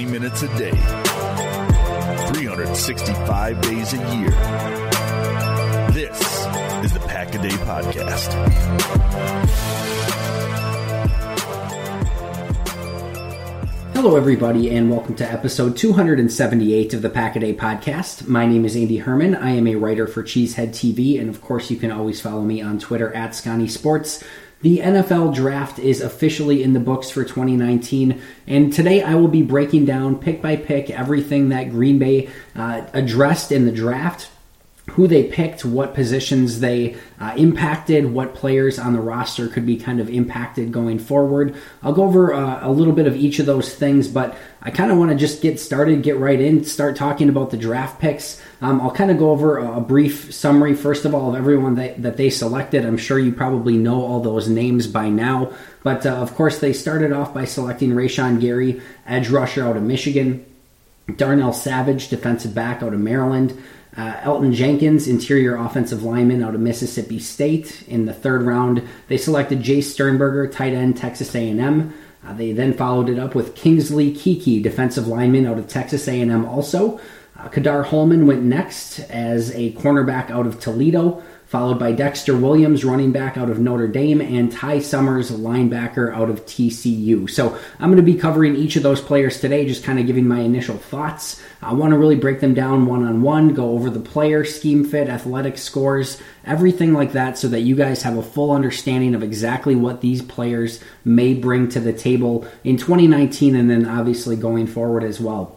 20 minutes a day, 365 days a year. This is the Pack a Day Podcast. Hello, everybody, and welcome to episode 278 of the Pack a Day Podcast. My name is Andy Herman. I am a writer for Cheesehead TV, and of course, you can always follow me on Twitter at Scani Sports. The NFL Draft is officially in the books for 2019, and today I will be breaking down pick by pick everything that Green Bay addressed in the draft, who they picked, what positions they impacted, what players on the roster could be kind of impacted going forward. I'll go over a little bit of each of those things, but I kind of want to just get started, get right in, start talking about the draft picks. I'll kind of go over a brief summary, first of all, of everyone that they selected. I'm sure you probably know all those names by now, but of course they started off by selecting Rashan Gary, edge rusher out of Michigan, Darnell Savage, defensive back out of Maryland, Elton Jenkins, interior offensive lineman out of Mississippi State. In the third round, they selected Jay Sternberger, tight end, Texas A&M. They then followed it up with Kingsley Keke, defensive lineman out of Texas A&M also. Ka'dar Hollman went next as a cornerback out of Toledo, followed by Dexter Williams, running back out of Notre Dame, and Ty Summers, linebacker out of TCU. So I'm going to be covering each of those players today, just kind of giving my initial thoughts. I want to really break them down one-on-one, go over the player, scheme fit, athletic scores, everything like that, so that you guys have a full understanding of exactly what these players may bring to the table in 2019 and then obviously going forward as well.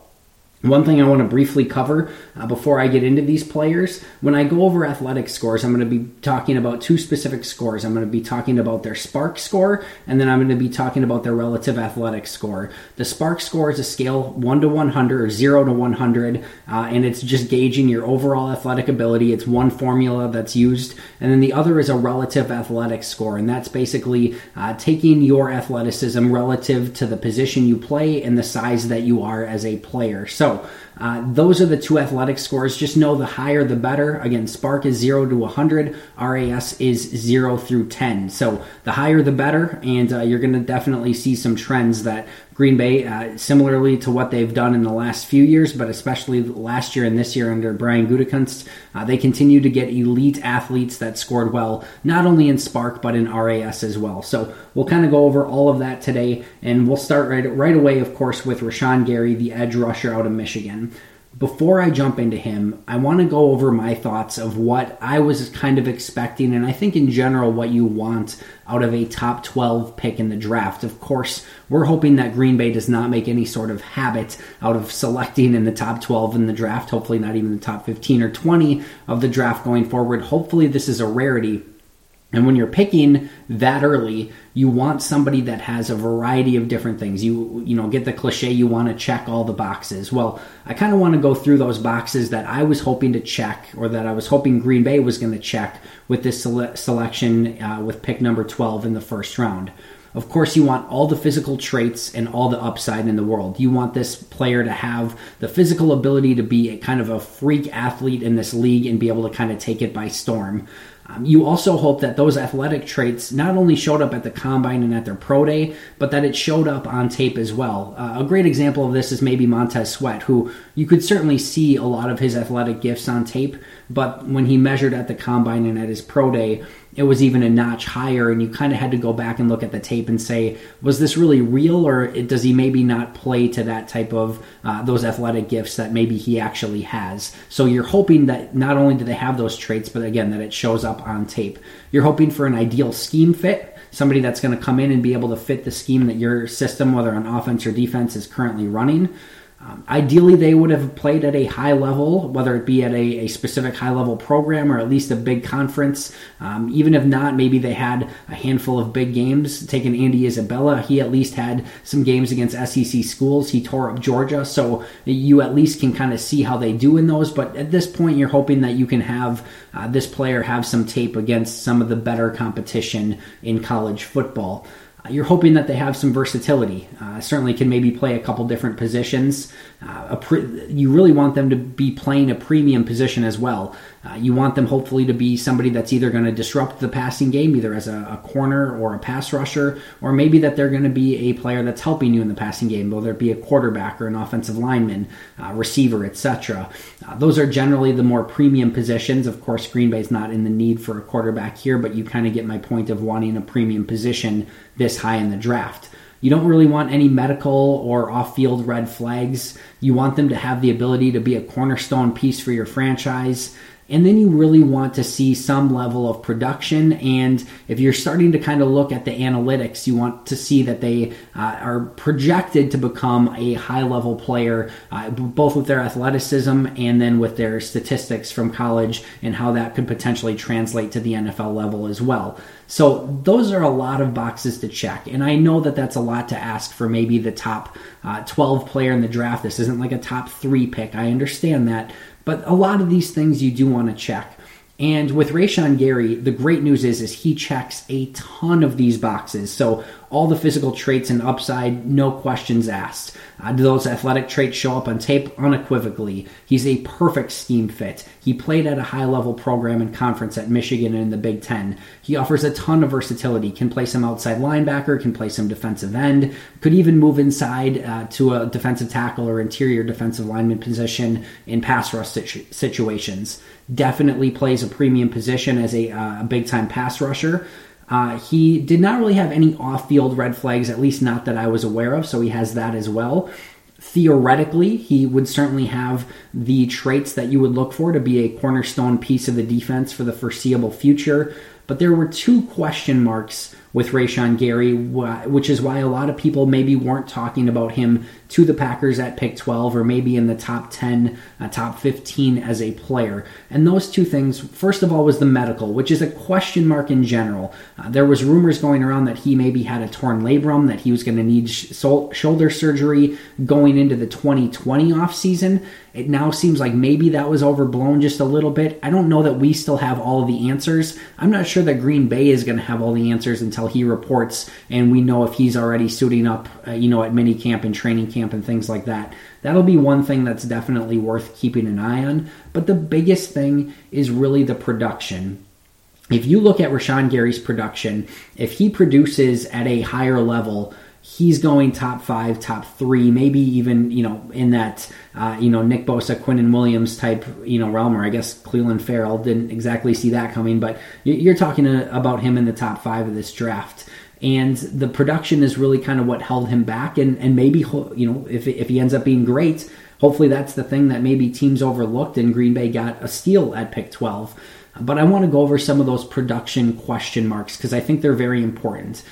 One thing I want to briefly cover before I get into these players, when I go over athletic scores, I'm going to be talking about two specific scores. I'm going to be talking about their SPARC score, and then I'm going to be talking about their relative athletic score. The SPARC score is a scale 1 to 100 or 0 to 100, and it's just gauging your overall athletic ability. It's one formula that's used, and then the other is a relative athletic score, and that's basically taking your athleticism relative to the position you play and the size that you are as a player. So those are the two athletic scores. Just know the higher the better. Again, SPARC is 0 to 100. RAS is 0 through 10. So the higher the better, and you're going to definitely see some trends that Green Bay, similarly to what they've done in the last few years, but especially last year and this year under Brian Gutekunst, they continue to get elite athletes that scored well, not only in SPARC, but in RAS as well. So we'll kind of go over all of that today, and we'll start right away, of course, with Rashan Gary, the edge rusher out of Michigan. Before I jump into him, I want to go over my thoughts of what I was kind of expecting, and I think in general what you want out of a top 12 pick in the draft. Of course, we're hoping that Green Bay does not make any sort of habit out of selecting in the top 12 in the draft, hopefully not even the top 15 or 20 of the draft going forward. Hopefully this is a rarity. And when you're picking that early, you want somebody that has a variety of different things. You know, get the cliche, you want to check all the boxes. Well, I kind of want to go through those boxes that I was hoping to check, or that I was hoping Green Bay was going to check with this selection with pick number 12 in the first round. Of course, you want all the physical traits and all the upside in the world. You want this player to have the physical ability to be a kind of a freak athlete in this league and be able to kind of take it by storm. You also hope that those athletic traits not only showed up at the combine and at their pro day, but that it showed up on tape as well. A great example of this is maybe Montez Sweat, who you could certainly see a lot of his athletic gifts on tape, but when he measured at the combine and at his pro day, it was even a notch higher, and you kind of had to go back and look at the tape and say, was this really real, or does he maybe not play to that type of those athletic gifts that maybe he actually has? So you're hoping that not only do they have those traits, but again, that it shows up on tape. You're hoping for an ideal scheme fit, somebody that's going to come in and be able to fit the scheme that your system, whether on offense or defense, is currently running. Ideally, they would have played at a high level, whether it be at a specific high-level program or at least a big conference. Even if not, maybe they had a handful of big games. Taking Andy Isabella, he at least had some games against SEC schools. He tore up Georgia, so you at least can kind of see how they do in those. But at this point, you're hoping that you can have this player have some tape against some of the better competition in college football. You're hoping that they have some versatility. Certainly can maybe play a couple different positions. You really want them to be playing a premium position as well. You want them hopefully to be somebody that's either going to disrupt the passing game, either as a corner or a pass rusher, or maybe that they're going to be a player that's helping you in the passing game, whether it be a quarterback or an offensive lineman, receiver, etc. Those are generally the more premium positions. Of course, Green Bay's not in the need for a quarterback here, but you kind of get my point of wanting a premium position this high in the draft. You don't really want any medical or off-field red flags. You want them to have the ability to be a cornerstone piece for your franchise. And then you really want to see some level of production. And if you're starting to kind of look at the analytics, you want to see that they are projected to become a high-level player, both with their athleticism and then with their statistics from college and how that could potentially translate to the NFL level as well. So those are a lot of boxes to check. And I know that that's a lot to ask for maybe the top 12 player in the draft. This isn't like a top 3 pick. I understand that. But a lot of these things you do want to check. And with Rashan Gary, the great news is he checks a ton of these boxes. So all the physical traits and upside, no questions asked. Do those athletic traits show up on tape? Unequivocally. He's a perfect scheme fit. He played at a high-level program and conference at Michigan and in the Big Ten. He offers a ton of versatility. Can play some outside linebacker, can play some defensive end, could even move inside to a defensive tackle or interior defensive lineman position in pass rush situations. Definitely plays a premium position as a big-time pass rusher. He did not really have any off-field red flags, at least not that I was aware of, so he has that as well. Theoretically, he would certainly have the traits that you would look for to be a cornerstone piece of the defense for the foreseeable future, but there were two question marks with Rashan Gary, which is why a lot of people maybe weren't talking about him to the Packers at pick 12 or maybe in the top 10, top 15 as a player. And those two things, first of all, was the medical, which is a question mark in general. There was rumors going around that he maybe had a torn labrum, that he was going to need shoulder surgery going into the 2020 offseason. It now seems like maybe that was overblown just a little bit. I don't know that we still have all of the answers. I'm not sure that Green Bay is going to have all the answers until he reports and we know if he's already suiting up, at mini camp and training camp and things like that. That'll be one thing that's definitely worth keeping an eye on. But the biggest thing is really the production. If you look at Rashan Gary's production, if he produces at a higher level, he's going top 5, top 3, maybe even, in that, Nick Bosa, Quinnen Williams type, realm, or I guess Cleveland Farrell, didn't exactly see that coming, but you're talking about him in the top 5 of this draft. And the production is really kind of what held him back. And maybe, if he ends up being great, hopefully that's the thing that maybe teams overlooked and Green Bay got a steal at pick 12. But I want to go over some of those production question marks because I think they're very important.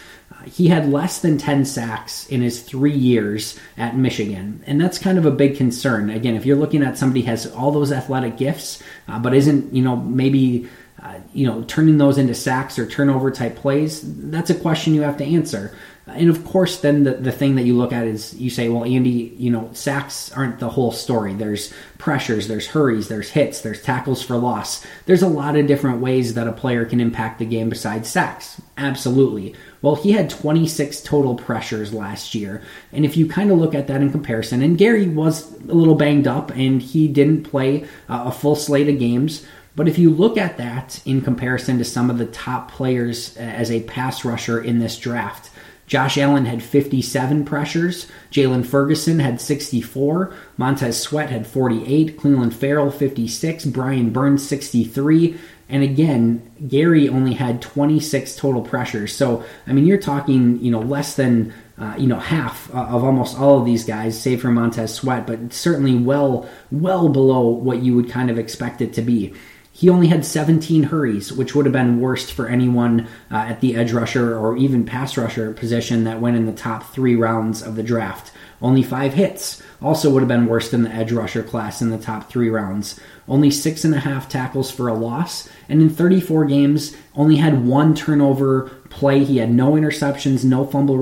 He had less than 10 sacks in his 3 years at Michigan, and that's kind of a big concern. Again, if you're looking at somebody who has all those athletic gifts, but isn't, turning those into sacks or turnover type plays, that's a question you have to answer. And of course, then the thing that you look at is you say, well, Andy, sacks aren't the whole story. There's pressures, there's hurries, there's hits, there's tackles for loss. There's a lot of different ways that a player can impact the game besides sacks. Absolutely. Well, he had 26 total pressures last year. And if you kind of look at that in comparison, and Gary was a little banged up and he didn't play a full slate of games. But if you look at that in comparison to some of the top players as a pass rusher in this draft, Josh Allen had 57 pressures, Jalen Ferguson had 64, Montez Sweat had 48, Cleveland Farrell 56, Brian Burns 63, and again, Gary only had 26 total pressures. So, you're talking, less than, half of almost all of these guys, save for Montez Sweat, but certainly well below what you would kind of expect it to be. He only had 17 hurries, which would have been worst for anyone at the edge rusher or even pass rusher position that went in the top 3 rounds of the draft. Only 5 hits also would have been worse than the edge rusher class in the top 3 rounds. Only 6.5 tackles for a loss, and in 34 games, only had 1 turnover play. He had no interceptions, no fumble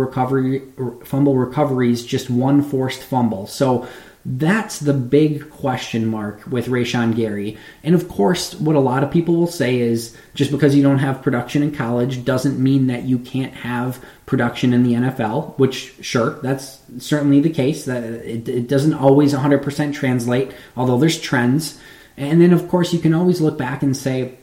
recoveries, just 1 forced fumble. So That's the big question mark with Rashan Gary. And of course, what a lot of people will say is just because you don't have production in college doesn't mean that you can't have production in the NFL, which sure, that's certainly the case. That it doesn't always 100% translate, although there's trends. And then of course, you can always look back and say,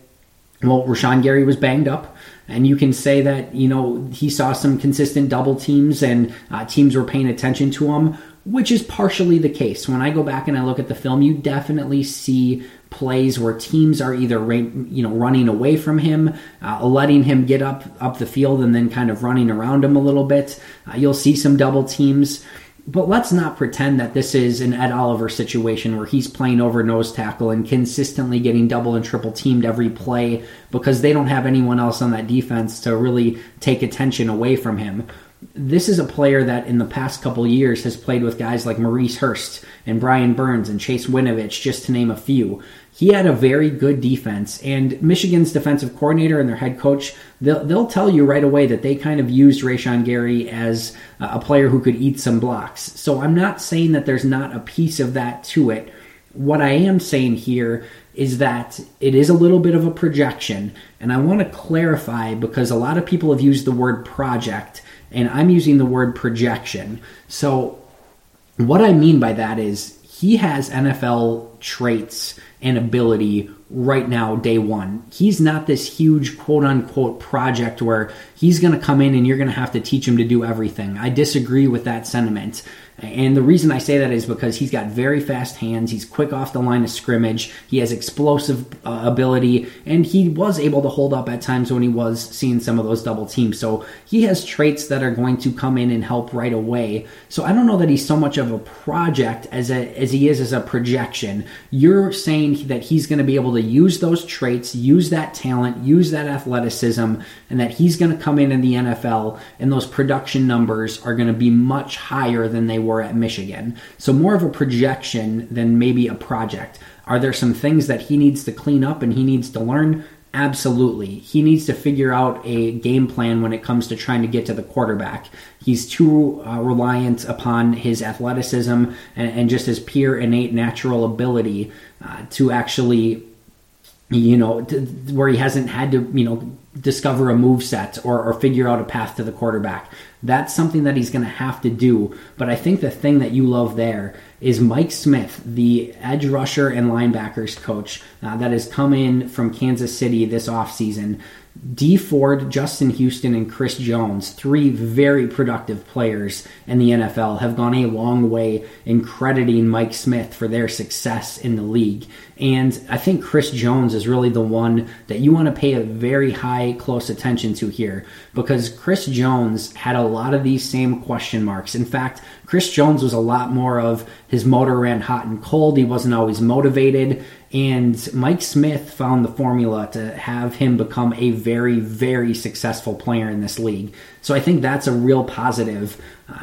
well, Rashan Gary was banged up. And you can say that, you know, he saw some consistent double teams and teams were paying attention to him, which is partially the case. When I go back and I look at the film, you definitely see plays where teams are either running away from him, letting him get up the field and then kind of running around him a little bit. You'll see some double teams. But let's not pretend that this is an Ed Oliver situation where he's playing over nose tackle and consistently getting double and triple teamed every play because they don't have anyone else on that defense to really take attention away from him. This is a player that in the past couple years has played with guys like Maurice Hurst and Brian Burns and Chase Winovich, just to name a few. He had a very good defense, and Michigan's defensive coordinator and their head coach, they'll tell you right away that they kind of used Rashan Gary as a player who could eat some blocks. So I'm not saying that there's not a piece of that to it. What I am saying here is that it is a little bit of a projection, and I want to clarify because a lot of people have used the word project, and I'm using the word projection. So what I mean by that is he has NFL traits and ability right now, day one. He's not this huge quote-unquote project where he's going to come in and you're going to have to teach him to do everything. I disagree with that sentiment. And the reason I say that is because he's got very fast hands. He's quick off the line of scrimmage. He has explosive ability, and he was able to hold up at times when he was seeing some of those double teams. So he has traits that are going to come in and help right away. So I don't know that he's so much of a project as he is as a projection. You're saying that he's going to be able to use those traits, use that talent, use that athleticism, and that he's going to come in the NFL, and those production numbers are going to be much higher than they were at Michigan. So more of a projection than maybe a project. Are there some things that he needs to clean up and he needs to learn? Absolutely. He needs to figure out a game plan when it comes to trying to get to the quarterback. He's too reliant upon his athleticism and just his pure innate natural ability to actually, you know, where he hasn't had to, you know, discover a move set or figure out a path to the quarterback. That's something that he's going to have to do. But I think the thing that you love there is Mike Smith, the edge rusher and linebackers coach that has come in from Kansas City this offseason. Dee Ford, Justin Houston, and Chris Jones, three very productive players in the NFL, have gone a long way in crediting Mike Smith for their success in the league. And I think Chris Jones is really the one that you want to pay a very high, close attention to here, because Chris Jones had a lot of these same question marks. In fact, Chris Jones was a lot more of his motor ran hot and cold. He wasn't always motivated. And Mike Smith found the formula to have him become a very, very successful player in this league. So I think that's a real positive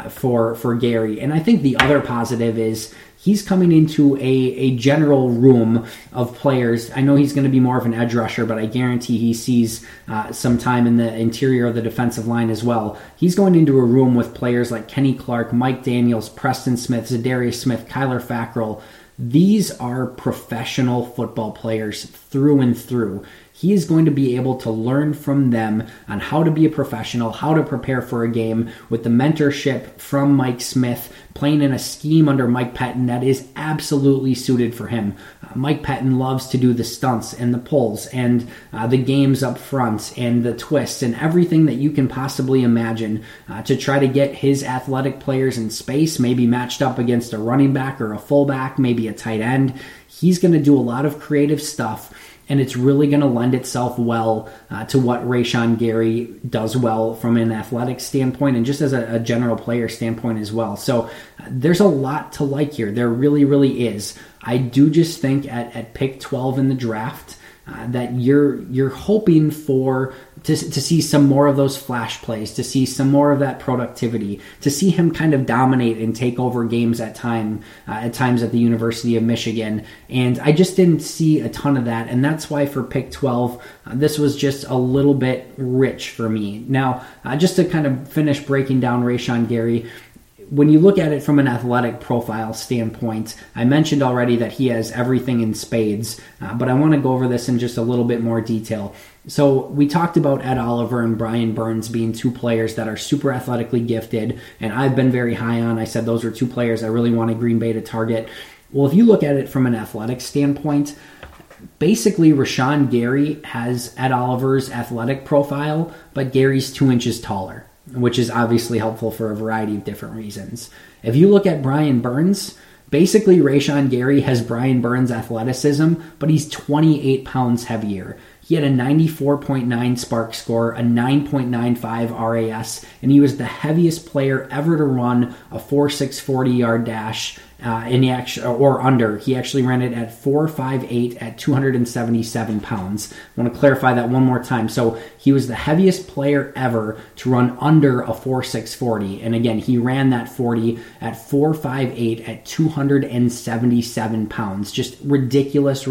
for Gary. And I think the other positive is he's coming into a general room of players. I know he's going to be more of an edge rusher, but I guarantee he sees some time in the interior of the defensive line as well. He's going into a room with players like Kenny Clark, Mike Daniels, Preston Smith, Zadarius Smith, Kyler Fackrell. These are professional football players through and through. He is going to be able to learn from them on how to be a professional, how to prepare for a game with the mentorship from Mike Smith, playing in a scheme under Mike Pettin that is absolutely suited for him. Mike Pettin loves to do the stunts and the pulls and the games up front and the twists and everything that you can possibly imagine to try to get his athletic players in space, maybe matched up against a running back or a fullback, maybe a tight end. He's going to do a lot of creative stuff, and it's really going to lend itself well to what Rashan Gary does well from an athletic standpoint and just as a general player standpoint as well. So there's a lot to like here. There really, really is. I do just think at pick 12 in the draft that you're hoping for to see some more of those flash plays, to see some more of that productivity, to see him kind of dominate and take over games at times at the University of Michigan. And I just didn't see a ton of that, and that's why for pick 12, this was just a little bit rich for me. Now, just to kind of finish breaking down Rashan Gary, when you look at it from an athletic profile standpoint, I mentioned already that he has everything in spades, but I want to go over this in just a little bit more detail. So we talked about Ed Oliver and Brian Burns being two players that are super athletically gifted, and I've been very high on. I said those were two players I really wanted Green Bay to target. Well, if you look at it from an athletic standpoint, basically Rashan Gary has Ed Oliver's athletic profile, but Gary's 2 inches taller, which is obviously helpful for a variety of different reasons. If you look at Brian Burns, basically Rashan Gary has Brian Burns' athleticism, but he's 28 pounds heavier. He had a 94.9 SPARC score, a 9.95 RAS, and he was the heaviest player ever to run a 4.6 40-yard dash or under. He actually ran it at 4.58 at 277 pounds. I want to clarify that one more time. So he was the heaviest player ever to run under a 4.6 40, and again, he ran that 40 at 4.58 at 277 pounds. Just ridiculous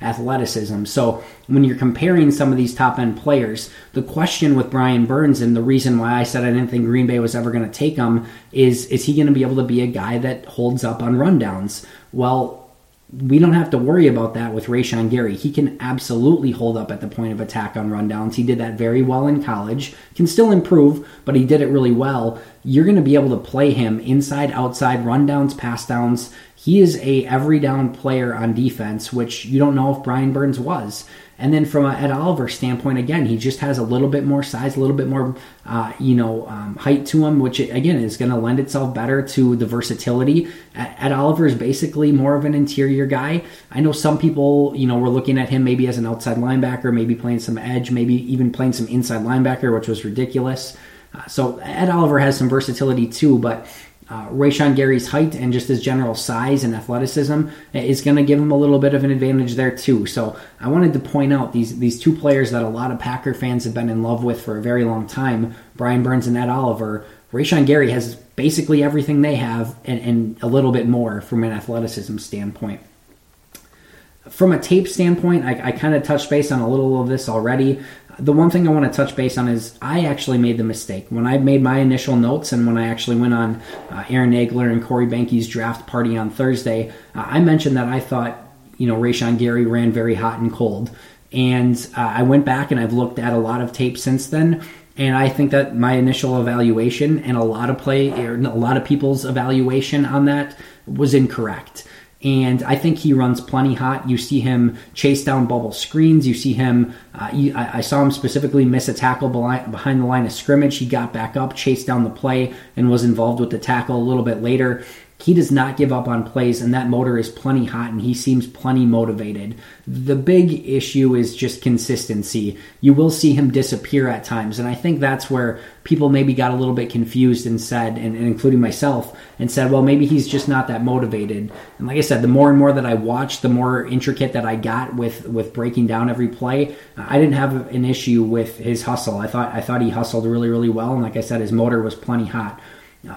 athleticism. So when you're comparing some of these top-end players, the question with Brian Burns, and the reason why I said I didn't think Green Bay was ever going to take him, is he going to be able to be a guy that holds up on rundowns? Well, we don't have to worry about that with Rashan Gary. He can absolutely hold up at the point of attack on rundowns. He did that very well in college. Can still improve, but he did it really well. You're going to be able to play him inside, outside, rundowns, pass downs. He is a every down player on defense, which you don't know if Brian Burns was. And then from an Ed Oliver standpoint, again, he just has a little bit more size, a little bit more height to him, which, again, is going to lend itself better to the versatility. Ed Oliver is basically more of an interior guy. I know some people, were looking at him maybe as an outside linebacker, maybe playing some edge, maybe even playing some inside linebacker, which was ridiculous. So Ed Oliver has some versatility too, but Rashan Gary's height and just his general size and athleticism is going to give him a little bit of an advantage there too. So I wanted to point out these two players that a lot of Packer fans have been in love with for a very long time, Brian Burns and Ed Oliver. Rashan Gary has basically everything they have and a little bit more from an athleticism standpoint. From a tape standpoint, I kind of touched base on a little of this already. The one thing I want to touch base on is I actually made the mistake. When I made my initial notes and when I actually went on Aaron Nagler and Corey Banke's draft party on Thursday, I mentioned that I thought, Rashan Gary ran very hot and cold. And I went back and I've looked at a lot of tape since then. And I think that my initial evaluation and a lot of people's evaluation on that was incorrect. And I think he runs plenty hot. You see him chase down bubble screens. You see him, I saw him specifically miss a tackle behind the line of scrimmage. He got back up, chased down the play, and was involved with the tackle a little bit later. He does not give up on plays, and that motor is plenty hot, and he seems plenty motivated. The big issue is just consistency. You will see him disappear at times, and I think that's where people maybe got a little bit confused and said, and including myself, and said, well, maybe he's just not that motivated. And like I said, the more and more that I watched, the more intricate that I got with breaking down every play. I didn't have an issue with his hustle. I thought he hustled really, really well, and like I said, his motor was plenty hot.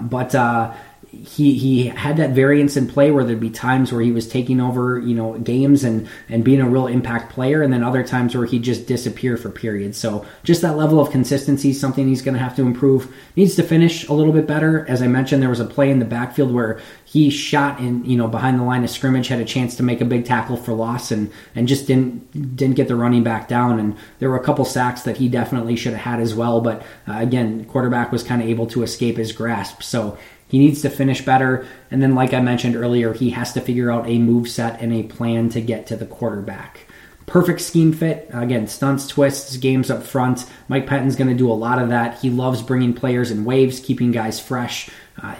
But he had that variance in play where there'd be times where he was taking over, games and being a real impact player, and then other times where he'd just disappear for periods. So just that level of consistency is something he's going to have to improve. Needs to finish a little bit better. As I mentioned, there was a play in the backfield where he shot in, behind the line of scrimmage, had a chance to make a big tackle for loss and just didn't get the running back down. And there were a couple sacks that he definitely should have had as well. But again, quarterback was kind of able to escape his grasp. So he needs to finish better, and then like I mentioned earlier, he has to figure out a move set and a plan to get to the quarterback. Perfect scheme fit. Again, stunts, twists, games up front. Mike Pettin's going to do a lot of that. He loves bringing players in waves, keeping guys fresh.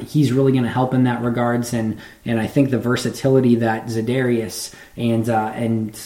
He's really going to help in that regards, and I think the versatility that Zadarius and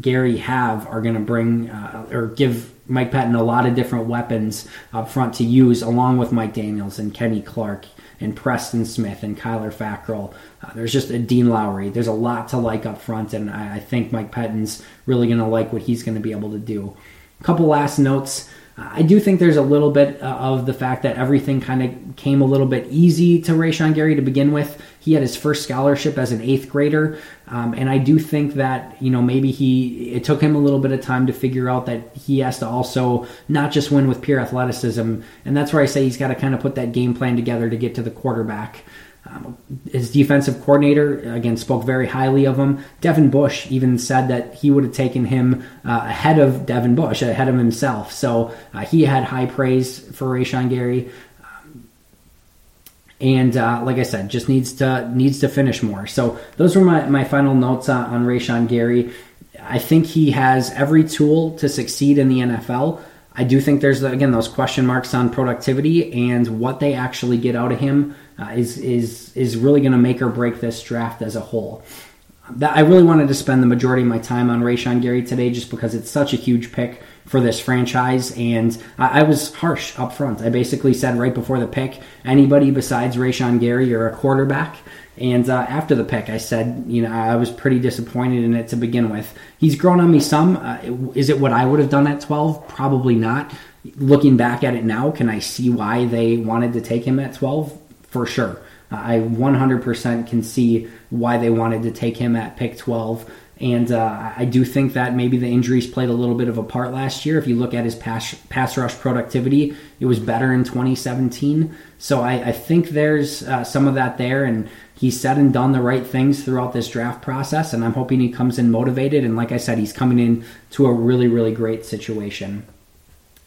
Gary have are going to bring or give Mike Patton a lot of different weapons up front to use, along with Mike Daniels and Kenny Clark and Preston Smith and Kyler Fackrell. There's just a Dean Lowry. There's a lot to like up front, and I think Mike Pettin's really going to like what he's going to be able to do. A couple last notes. I do think there's a little bit of the fact that everything kind of came a little bit easy to Rashan Gary to begin with. He had his first scholarship as an 8th grader, and I do think that, you know, maybe it took him a little bit of time to figure out that he has to also not just win with pure athleticism, and that's where I say he's got to kind of put that game plan together to get to the quarterback. His defensive coordinator, again, spoke very highly of him. Devin Bush even said that he would have taken him ahead of Devin Bush, ahead of himself. So he had high praise for Rashan Gary. And like I said, just needs to finish more. So those were my final notes on Rashan Gary. I think he has every tool to succeed in the NFL. I do think there's, again, those question marks on productivity, and what they actually get out of him is really going to make or break this draft as a whole. I really wanted to spend the majority of my time on Rashan Gary today just because it's such a huge pick for this franchise, and I was harsh up front. I basically said right before the pick, anybody besides Rashan Gary or a quarterback, and after the pick I said, you know, I was pretty disappointed in it to begin with. He's grown on me some. Is it what I would have done at 12? Probably not. Looking back at it now, can I see why they wanted to take him at 12? For sure. I 100% can see why they wanted to take him at pick 12. And I do think that maybe the injuries played a little bit of a part last year. If you look at his pass rush productivity, it was better in 2017. So I think there's some of that there. And he's said and done the right things throughout this draft process. And I'm hoping he comes in motivated. And like I said, he's coming in to a really, really great situation.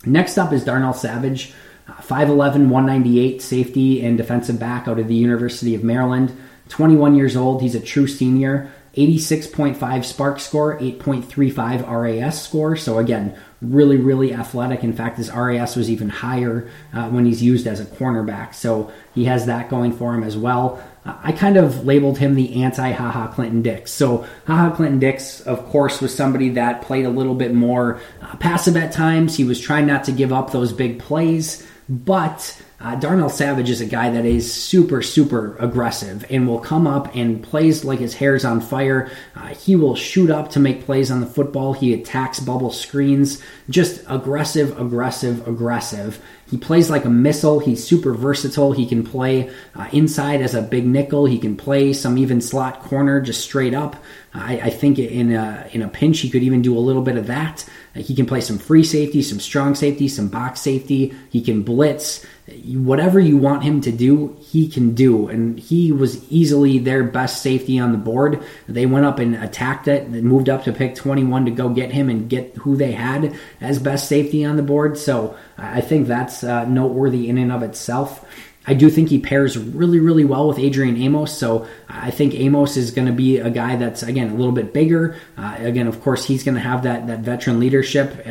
Next up is Darnell Savage, 5'11", 198, safety and defensive back out of the University of Maryland. 21 years old. He's a true senior. 86.5 SPARC score, 8.35 RAS score. So again, really, really athletic. In fact, his RAS was even higher when he's used as a cornerback. So he has that going for him as well. I kind of labeled him the anti-HaHa Clinton Dix. So HaHa Clinton Dix, of course, was somebody that played a little bit more passive at times. He was trying not to give up those big plays. But Darnell Savage is a guy that is super, super aggressive and will come up and plays like his hair's on fire. He will shoot up to make plays on the football. He attacks bubble screens. Just aggressive, aggressive, aggressive. He plays like a missile. He's super versatile. He can play inside as a big nickel. He can play some even slot corner just straight up. I think in a pinch, he could even do a little bit of that. He can play some free safety, some strong safety, some box safety. He can blitz. Whatever you want him to do, he can do. And he was easily their best safety on the board. They went up and attacked it. They moved up to pick 21 to go get him and get who they had as best safety on the board. So I think that's noteworthy in and of itself. I do think he pairs really, really well with Adrian Amos. So I think Amos is going to be a guy that's, again, a little bit bigger. Again, of course, he's going to have that veteran leadership,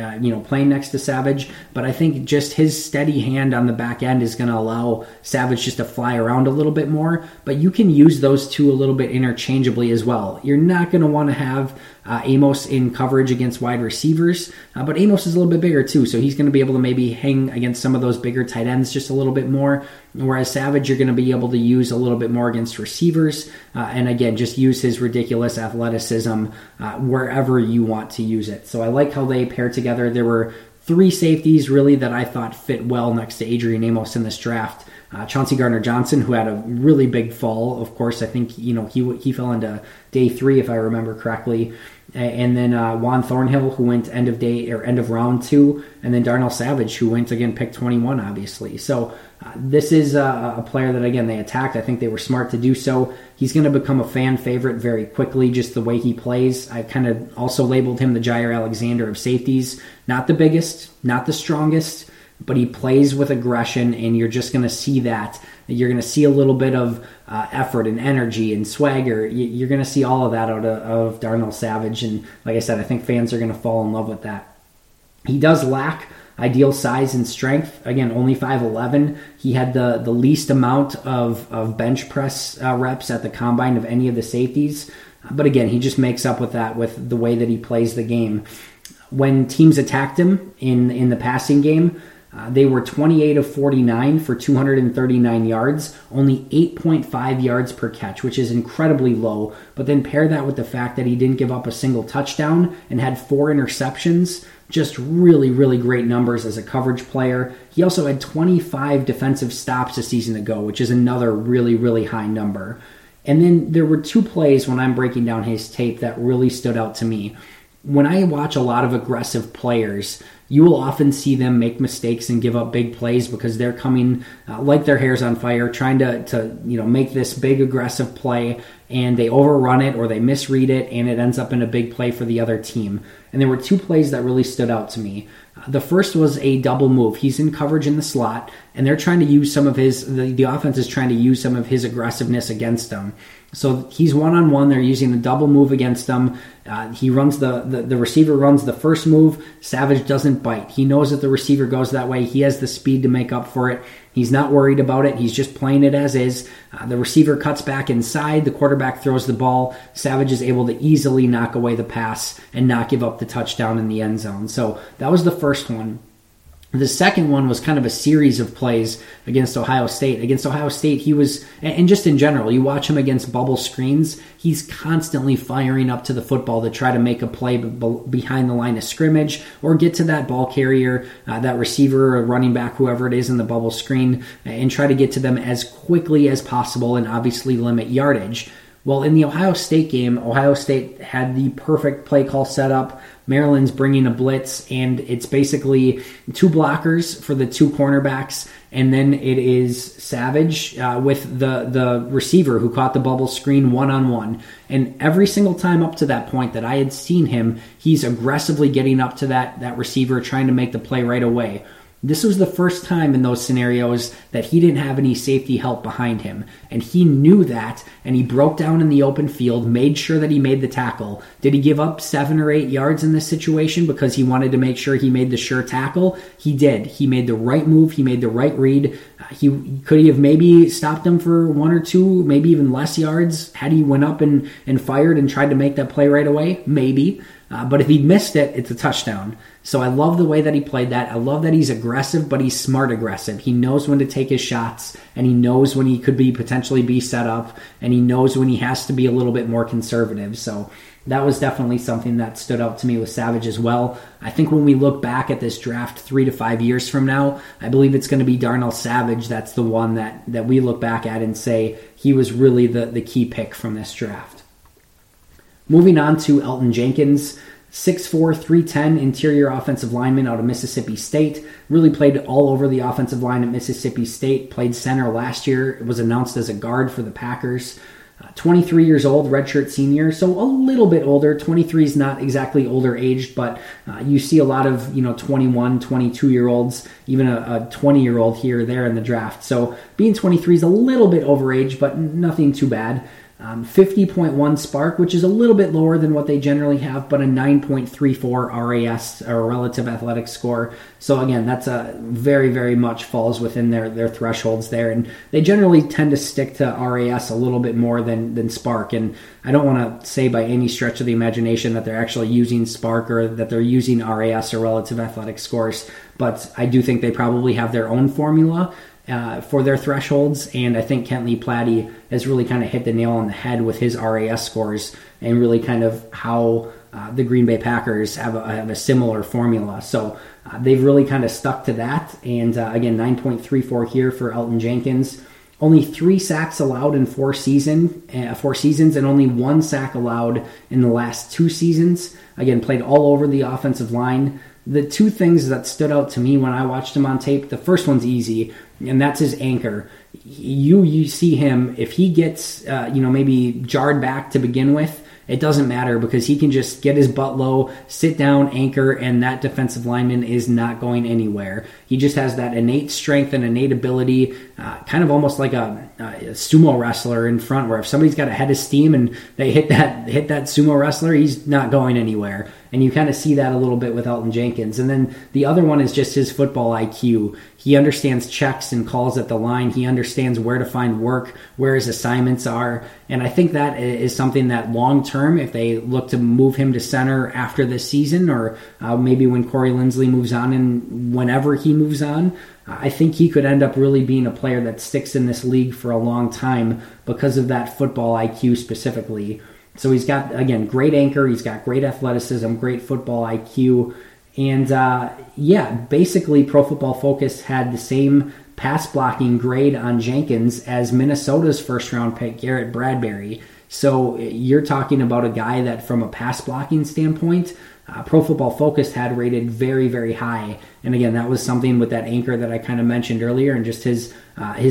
playing next to Savage. But I think just his steady hand on the back end is going to allow Savage just to fly around a little bit more. But you can use those two a little bit interchangeably as well. You're not going to want to have Amos in coverage against wide receivers, but Amos is a little bit bigger too, so he's going to be able to maybe hang against some of those bigger tight ends just a little bit more, whereas Savage you're going to be able to use a little bit more against receivers, and again, just use his ridiculous athleticism wherever you want to use it. So I like how they pair together. There were three safeties really that I thought fit well next to Adrian Amos in this draft. Chauncey Gardner-Johnson, who had a really big fall, of course. I think he fell into day 3 if I remember correctly. And then Juan Thornhill, who went end of round 2, and then Darnell Savage, who went again pick 21, obviously. So this is a player that, again, they attacked. I think they were smart to do so. He's going to become a fan favorite very quickly, just the way he plays. I kind of also labeled him the Jaire Alexander of safeties. Not the biggest, not the strongest, but he plays with aggression, and you're just going to see that. You're going to see a little bit of effort and energy and swagger. You're going to see all of that out of Darnell Savage. And like I said, I think fans are going to fall in love with that. He does lack ideal size and strength. Again, only 5'11". He had the least amount of bench press reps at the combine of any of the safeties. But again, he just makes up with that with the way that he plays the game. When teams attacked him in the passing game, they were 28 of 49 for 239 yards, only 8.5 yards per catch, which is incredibly low. But then pair that with the fact that he didn't give up a single touchdown and had 4 interceptions. Just really, really great numbers as a coverage player. He also had 25 defensive stops a season ago, which is another really, really high number. And then there were two plays when I'm breaking down his tape that really stood out to me. When I watch a lot of aggressive players, you will often see them make mistakes and give up big plays because they're coming like their hair's on fire, trying to make this big aggressive play, and they overrun it or they misread it, and it ends up in a big play for the other team. And there were two plays that really stood out to me. The first was a double move. He's in coverage in the slot, and they're trying to use some of his, the offense is trying to use some of his aggressiveness against them. So he's one-on-one. They're using the double move against him. He runs the receiver runs the first move. Savage doesn't bite. He knows that the receiver goes that way. He has the speed to make up for it. He's not worried about it. He's just playing it as is. The receiver cuts back inside. The quarterback throws the ball. Savage is able to easily knock away the pass and not give up the touchdown in the end zone. So that was the first one. The second one was kind of a series of plays against Ohio State. Against Ohio State, he was, and just in general, you watch him against bubble screens, he's constantly firing up to the football to try to make a play behind the line of scrimmage or get to that ball carrier, that receiver or running back, whoever it is in the bubble screen, and try to get to them as quickly as possible and obviously limit yardage. Well, in the Ohio State game, Ohio State had the perfect play call set up. Maryland's bringing a blitz, and it's basically two blockers for the two cornerbacks, and then it is Savage with the receiver who caught the bubble screen one-on-one. And every single time up to that point that I had seen him, he's aggressively getting up to that receiver, trying to make the play right away. This was the first time in those scenarios that he didn't have any safety help behind him. And he knew that, and he broke down in the open field, made sure that he made the tackle. Did he give up 7 or 8 yards in this situation because he wanted to make sure he made the sure tackle? He did. He made the right move. He made the right read. He have maybe stopped him for 1 or 2, maybe even less yards, had he went up and fired and tried to make that play right away? Maybe. But if he missed it, it's a touchdown. So I love the way that he played that. I love that he's aggressive, but he's smart aggressive. He knows when to take his shots, and he knows when he could be potentially be set up, and he knows when he has to be a little bit more conservative. So that was definitely something that stood out to me with Savage as well. I think when we look back at this draft 3 to 5 years from now, I believe it's going to be Darnell Savage that's the one that we look back at and say he was really the key pick from this draft. Moving on to Elton Jenkins, 6'4", 310, interior offensive lineman out of Mississippi State. Really played all over the offensive line at Mississippi State. Played center last year. Was announced as a guard for the Packers. 23 years old, redshirt senior, so a little bit older. 23 is not exactly older aged, but you see a lot of 21, 22-year-olds, even a 20-year-old here or there in the draft. So being 23 is a little bit overage, but nothing too bad. 50.1 SPARC, which is a little bit lower than what they generally have, but a 9.34 RAS, or relative athletic score. So again, that's a very, very much falls within their thresholds there. And they generally tend to stick to RAS a little bit more than SPARC. And I don't want to say by any stretch of the imagination that they're actually using SPARC or that they're using RAS or relative athletic scores, but I do think they probably have their own formula for their thresholds, and I think Kentley Platy has really kind of hit the nail on the head with his RAS scores and really kind of how the Green Bay Packers have a similar formula. So they've really kind of stuck to that, and again, 9.34 here for Elton Jenkins. Only 3 sacks allowed in 4 seasons, and only 1 sack allowed in the last 2 seasons. Again, played all over the offensive line. The two things that stood out to me when I watched him on tape, the first one's easy, and that's his anchor. You see him, if he gets maybe jarred back to begin with, it doesn't matter because he can just get his butt low, sit down, anchor, and that defensive lineman is not going anywhere. He just has that innate strength and innate ability, kind of almost like a sumo wrestler in front, where if somebody's got a head of steam and they hit that sumo wrestler, he's not going anywhere. And you kind of see that a little bit with Elton Jenkins. And then the other one is just his football IQ. He understands checks and calls at the line. He understands where to find work, where his assignments are. And I think that is something that long-term, if they look to move him to center after this season, or maybe when Corey Lindsley moves on and whenever he moves on, I think he could end up really being a player that sticks in this league for a long time because of that football IQ specifically. So he's got, again, great anchor, he's got great athleticism, great football IQ, And basically Pro Football Focus had the same pass blocking grade on Jenkins as Minnesota's first round pick, Garrett Bradbury. So you're talking about a guy that from a pass blocking standpoint, Pro Football Focus had rated very, very high. And again, that was something with that anchor that I kind of mentioned earlier, and just his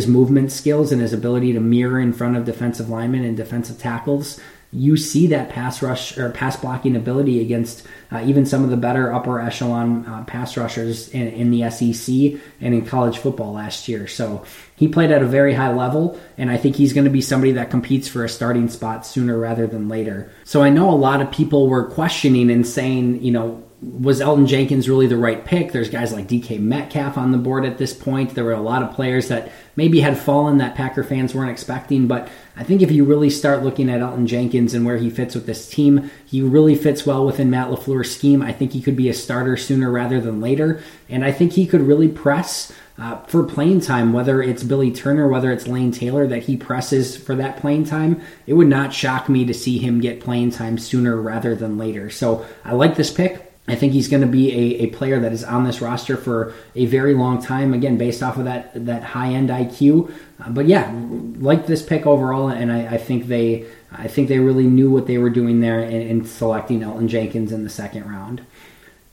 movement skills and his ability to mirror in front of defensive linemen and defensive tackles. You see that pass rush or pass blocking ability against even some of the better upper echelon pass rushers in the SEC and in college football last year. So he played at a very high level, and I think he's going to be somebody that competes for a starting spot sooner rather than later. So I know a lot of people were questioning and saying, you know, was Elton Jenkins really the right pick? There's guys like DK Metcalf on the board at this point. There were a lot of players that maybe had fallen that Packer fans weren't expecting, but I think if you really start looking at Elton Jenkins and where he fits with this team, he really fits well within Matt LaFleur's scheme. I think he could be a starter sooner rather than later, and I think he could really press for playing time, whether it's Billy Turner, whether it's Lane Taylor, that he presses for that playing time. It would not shock me to see him get playing time sooner rather than later. So I like this pick. I think he's going to be a player that is on this roster for a very long time, again, based off of that high-end IQ. But yeah, like this pick overall, and I think they really knew what they were doing there in selecting Elton Jenkins in the second round.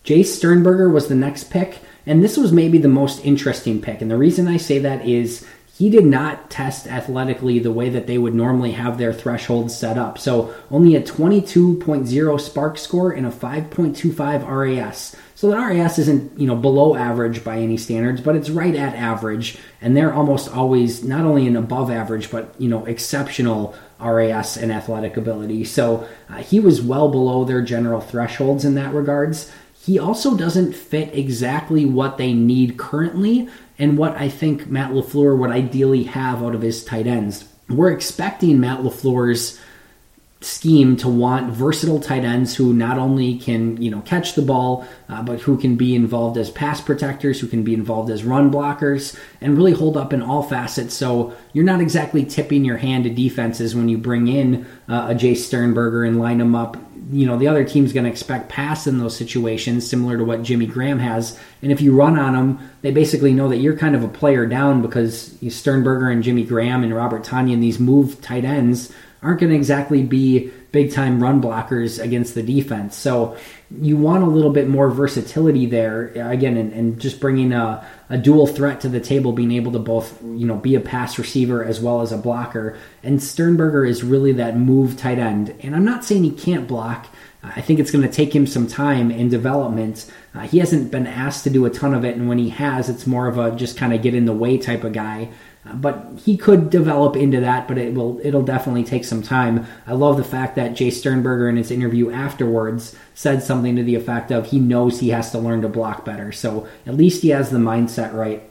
Jay Sternberger was the next pick, and this was maybe the most interesting pick. And the reason I say that is he did not test athletically the way that they would normally have their thresholds set up. So only a 22.0 SPARC score and a 5.25 RAS. So that RAS isn't, below average by any standards, but it's right at average. And they're almost always not only an above average, but, exceptional RAS and athletic ability. So he was well below their general thresholds in that regards. He also doesn't fit exactly what they need currently and what I think Matt LaFleur would ideally have out of his tight ends. We're expecting Matt LaFleur's scheme to want versatile tight ends who not only can, catch the ball, but who can be involved as pass protectors, who can be involved as run blockers, and really hold up in all facets. So you're not exactly tipping your hand to defenses when you bring in a Jay Sternberger and line him up. The other team's going to expect pass in those situations, similar to what Jimmy Graham has. And if you run on them, they basically know that you're kind of a player down, because Sternberger and Jimmy Graham and Robert Tonyan, these move tight ends, aren't going to exactly be big-time run blockers against the defense. So you want a little bit more versatility there, again, and just bringing a dual threat to the table, being able to both, be a pass receiver as well as a blocker. And Sternberger is really that move tight end. And I'm not saying he can't block. I think it's going to take him some time in development. He hasn't been asked to do a ton of it, and when he has, it's more of a just kind of get in the way type of guy. But he could develop into that, but it'll definitely take some time. I love the fact that Jay Sternberger in his interview afterwards said something to the effect of he knows he has to learn to block better. So at least he has the mindset right.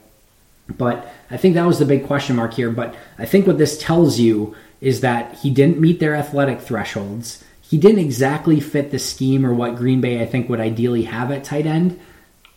But I think that was the big question mark here. But I think what this tells you is that he didn't meet their athletic thresholds. He didn't exactly fit the scheme or what Green Bay, I think, would ideally have at tight end.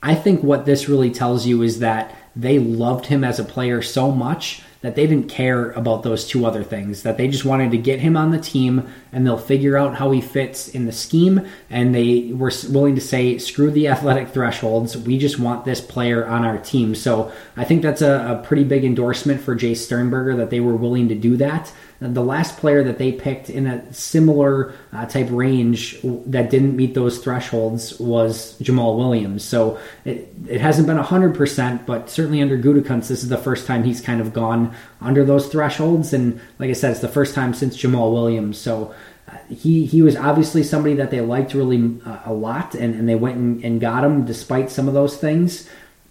I think what this really tells you is that they loved him as a player so much that they didn't care about those two other things, that they just wanted to get him on the team, and they'll figure out how he fits in the scheme, and they were willing to say, screw the athletic thresholds, we just want this player on our team. So I think that's a pretty big endorsement for Jay Sternberger, that they were willing to do that. The last player that they picked in a similar type range that didn't meet those thresholds was Jamal Williams. So it hasn't been 100%, but certainly under Gutekunst, this is the first time he's kind of gone under those thresholds. And like I said, it's the first time since Jamal Williams. So he was obviously somebody that they liked really a lot, and they went and got him despite some of those things.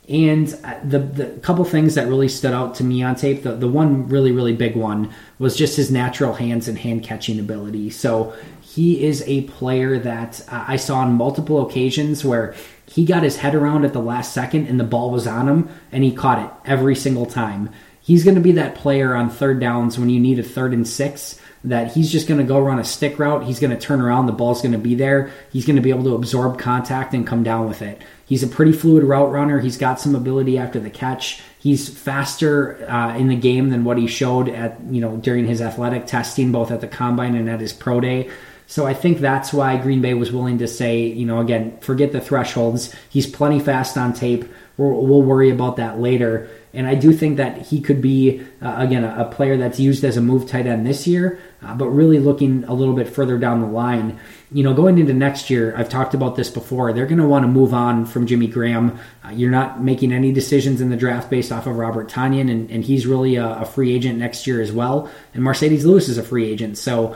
And the couple things that really stood out to me on tape, the one really, really big one was just his natural hands and hand-catching ability. So he is a player that I saw on multiple occasions where he got his head around at the last second and the ball was on him, and he caught it every single time. He's going to be that player on third downs when you need a 3rd and 6 that he's just going to go run a stick route. He's going to turn around. The ball's going to be there. He's going to be able to absorb contact and come down with it. He's a pretty fluid route runner. He's got some ability after the catch. He's faster in the game than what he showed at during his athletic testing, both at the combine and at his pro day. So I think that's why Green Bay was willing to say, you know, again, forget the thresholds. He's plenty fast on tape. We'll worry about that later. And I do think that he could be, again, a player that's used as a move tight end this year, but really looking a little bit further down the line. You know, going into next year, I've talked about this before, they're going to want to move on from Jimmy Graham. You're not making any decisions in the draft based off of Robert Tonyan, and he's really a free agent next year as well. And Mercedes Lewis is a free agent. So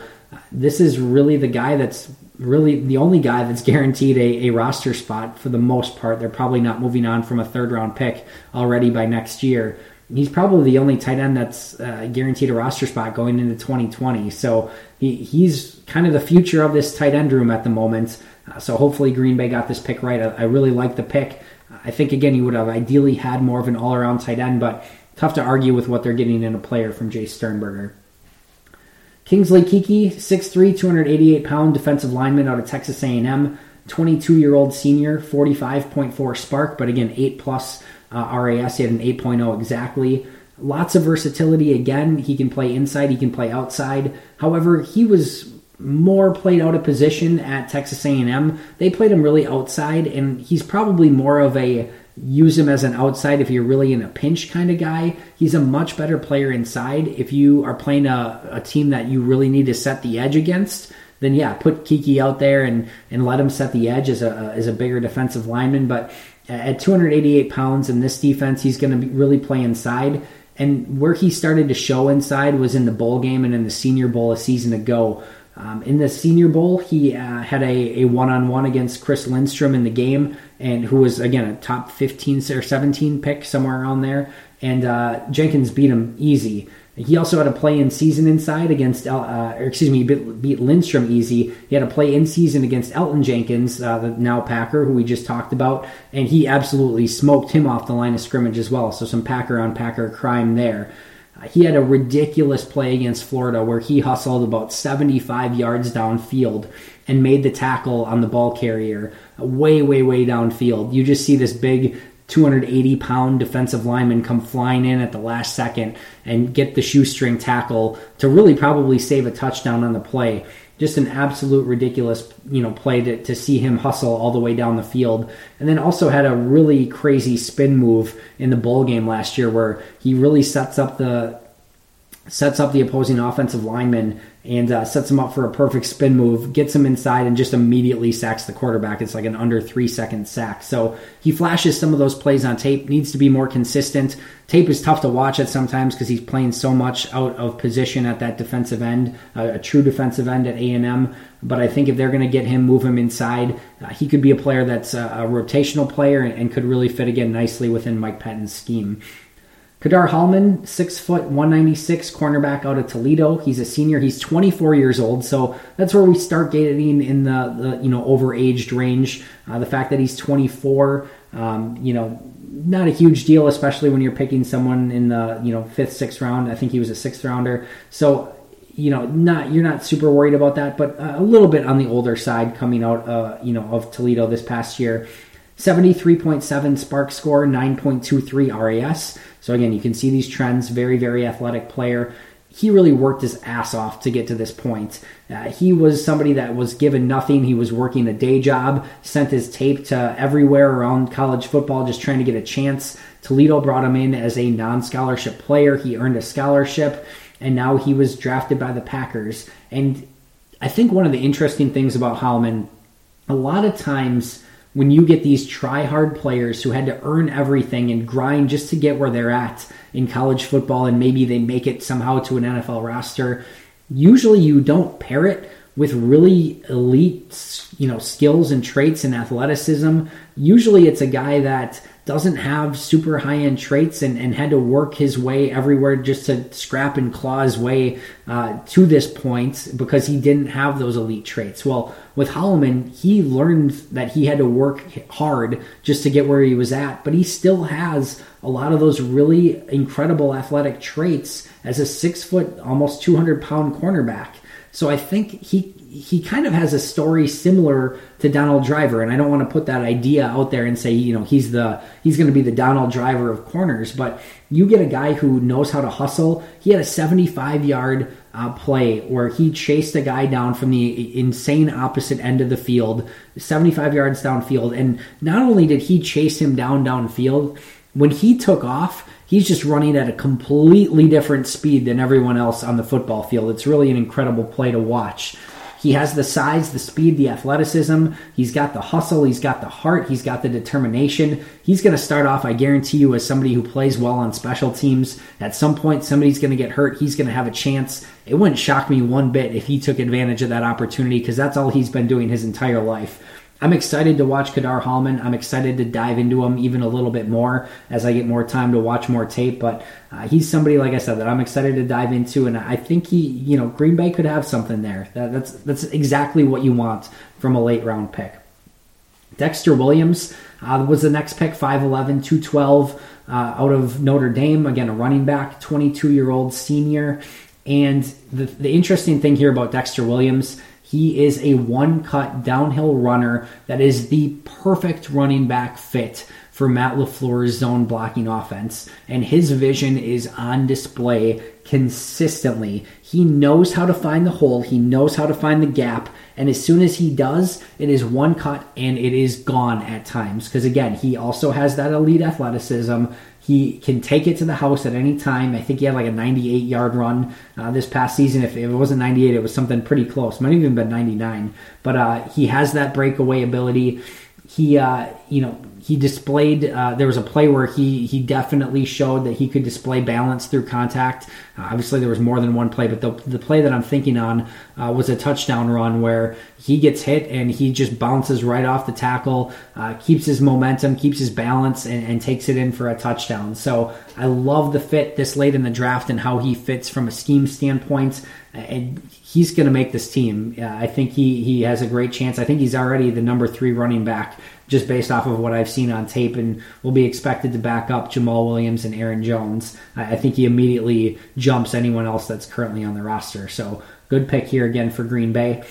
this is really the guy that's really the only guy that's guaranteed a roster spot for the most part. They're probably not moving on from a third-round pick already by next year. He's probably the only tight end that's guaranteed a roster spot going into 2020. So he's kind of the future of this tight end room at the moment. So hopefully Green Bay got this pick right. I really like the pick. I think, again, you would have ideally had more of an all-around tight end, but tough to argue with what they're getting in a player from Jay Sternberger. Kingsley Keke, 6'3", 288-pound defensive lineman out of Texas A&M, 22-year-old senior, 45.4 SPARC, but again, 8-plus RAS. He had an 8.0 exactly. Lots of versatility again. He can play inside, he can play outside. However, he was more played out of position at Texas A&M. They played him really outside, and he's probably more of a use him as an outside if you're really in a pinch kind of guy. He's a much better player inside. If you are playing a team that you really need to set the edge against, then yeah, put Keke out there and let him set the edge as a bigger defensive lineman. But at 288 pounds in this defense, he's going to really play inside. And where he started to show inside was in the bowl game and in the Senior Bowl a season ago. In the Senior Bowl, he had a one-on-one against Chris Lindstrom in the game, and who was, again, a top 15 or 17 pick, somewhere around there. And Jenkins beat him easy. He also had a play in season inside against, beat Lindstrom easy. He had a play in season against Elton Jenkins, the now Packer, who we just talked about, and he absolutely smoked him off the line of scrimmage as well. So some Packer-on-Packer crime there. He had a ridiculous play against Florida where he hustled about 75 yards downfield and made the tackle on the ball carrier way, way, way downfield. You just see this big 280-pound defensive lineman come flying in at the last second and get the shoestring tackle to really probably save a touchdown on the play. Just an absolute ridiculous, play to see him hustle all the way down the field. And then also had a really crazy spin move in the bowl game last year where he really sets up the opposing offensive lineman and sets him up for a perfect spin move, gets him inside, and just immediately sacks the quarterback. It's like an under 3-second sack. So he flashes some of those plays on tape, needs to be more consistent. Tape is tough to watch at sometimes because he's playing so much out of position at that defensive end, a true defensive end at A&M. But I think if they're going to get him, move him inside, he could be a player that's a rotational player and could really fit again nicely within Mike Patton's scheme. Ka'dar Hollman, 6 foot, 196, cornerback out of Toledo. He's a senior. He's 24 years old, so that's where we start getting in the overaged range. The fact that he's 24, not a huge deal, especially when you're picking someone in the 5th, 6th round. I think he was a 6th rounder, so you're not super worried about that, but a little bit on the older side coming out of Toledo this past year. 73.7 SPARC score, 9.23 RAS. So again, you can see these trends. Very, very athletic player. He really worked his ass off to get to this point. He was somebody that was given nothing. He was working a day job, sent his tape to everywhere around college football, just trying to get a chance. Toledo brought him in as a non-scholarship player. He earned a scholarship, and now he was drafted by the Packers. And I think one of the interesting things about Hollman, a lot of times when you get these try-hard players who had to earn everything and grind just to get where they're at in college football, and maybe they make it somehow to an NFL roster, usually you don't pair it with really elite, skills and traits and athleticism. Usually it's a guy that doesn't have super high-end traits and had to work his way everywhere just to scrap and claw his way to this point because he didn't have those elite traits. Well, with Hollman, he learned that he had to work hard just to get where he was at, but he still has a lot of those really incredible athletic traits as a 6 foot, almost 200-pound cornerback. So I think he kind of has a story similar to Donald Driver, and I don't want to put that idea out there and say, you know, he's going to be the Donald Driver of corners, but you get a guy who knows how to hustle. He had a 75-yard play where he chased a guy down from the insane opposite end of the field, 75 yards downfield, and not only did he chase him downfield, when he took off, he's just running at a completely different speed than everyone else on the football field. It's really an incredible play to watch. He has the size, the speed, the athleticism. He's got the hustle. He's got the heart. He's got the determination. He's going to start off, I guarantee you, as somebody who plays well on special teams. At some point, somebody's going to get hurt. He's going to have a chance. It wouldn't shock me one bit if he took advantage of that opportunity, because that's all he's been doing his entire life. I'm excited to watch Ka'dar Hollman. I'm excited to dive into him even a little bit more as I get more time to watch more tape. But he's somebody, like I said, that I'm excited to dive into. And I think he, you know, Green Bay could have something there. That's exactly what you want from a late round pick. Dexter Williams was the next pick, 5'11", 212, out of Notre Dame. Again, a running back, 22-year-old senior. And the interesting thing here about Dexter Williams, he is a one-cut downhill runner that is the perfect running back fit for Matt LaFleur's zone blocking offense. And his vision is on display consistently. He knows how to find the hole. He knows how to find the gap. And as soon as he does, it is one cut and it is gone at times. Because again, he also has that elite athleticism. He can take it to the house at any time. I think he had like a 98-yard run this past season. If it wasn't 98, it was something pretty close. Might have even been 99. But he has that breakaway ability. He displayed. There was a play where he definitely showed that he could display balance through contact. Obviously, there was more than one play, but the play that I'm thinking on was a touchdown run where he gets hit and he just bounces right off the tackle, keeps his momentum, keeps his balance, and takes it in for a touchdown. So I love the fit this late in the draft and how he fits from a scheme standpoint. And he's going to make this team. I think he has a great chance. I think he's already the number 3 running back, just based off of what I've seen on tape, and will be expected to back up Jamal Williams and Aaron Jones. I think he immediately jumps anyone else that's currently on the roster. So good pick here again for Green Bay.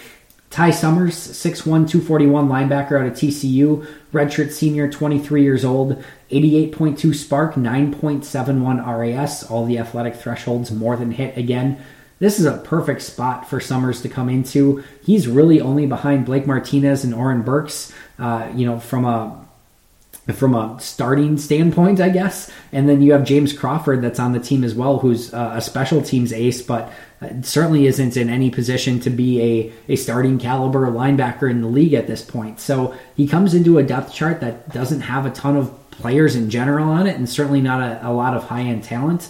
Ty Summers, 6'1", 241 linebacker out of TCU, redshirt senior, 23 years old, 88.2 SPARC, 9.71 RAS, all the athletic thresholds more than hit again. This is a perfect spot for Summers to come into. He's really only behind Blake Martinez and Oren Burks, from a starting standpoint, I guess. And then you have James Crawford that's on the team as well, who's a special teams ace, but certainly isn't in any position to be a starting caliber linebacker in the league at this point. So he comes into a depth chart that doesn't have a ton of players in general on it, and certainly not a lot of high-end talent.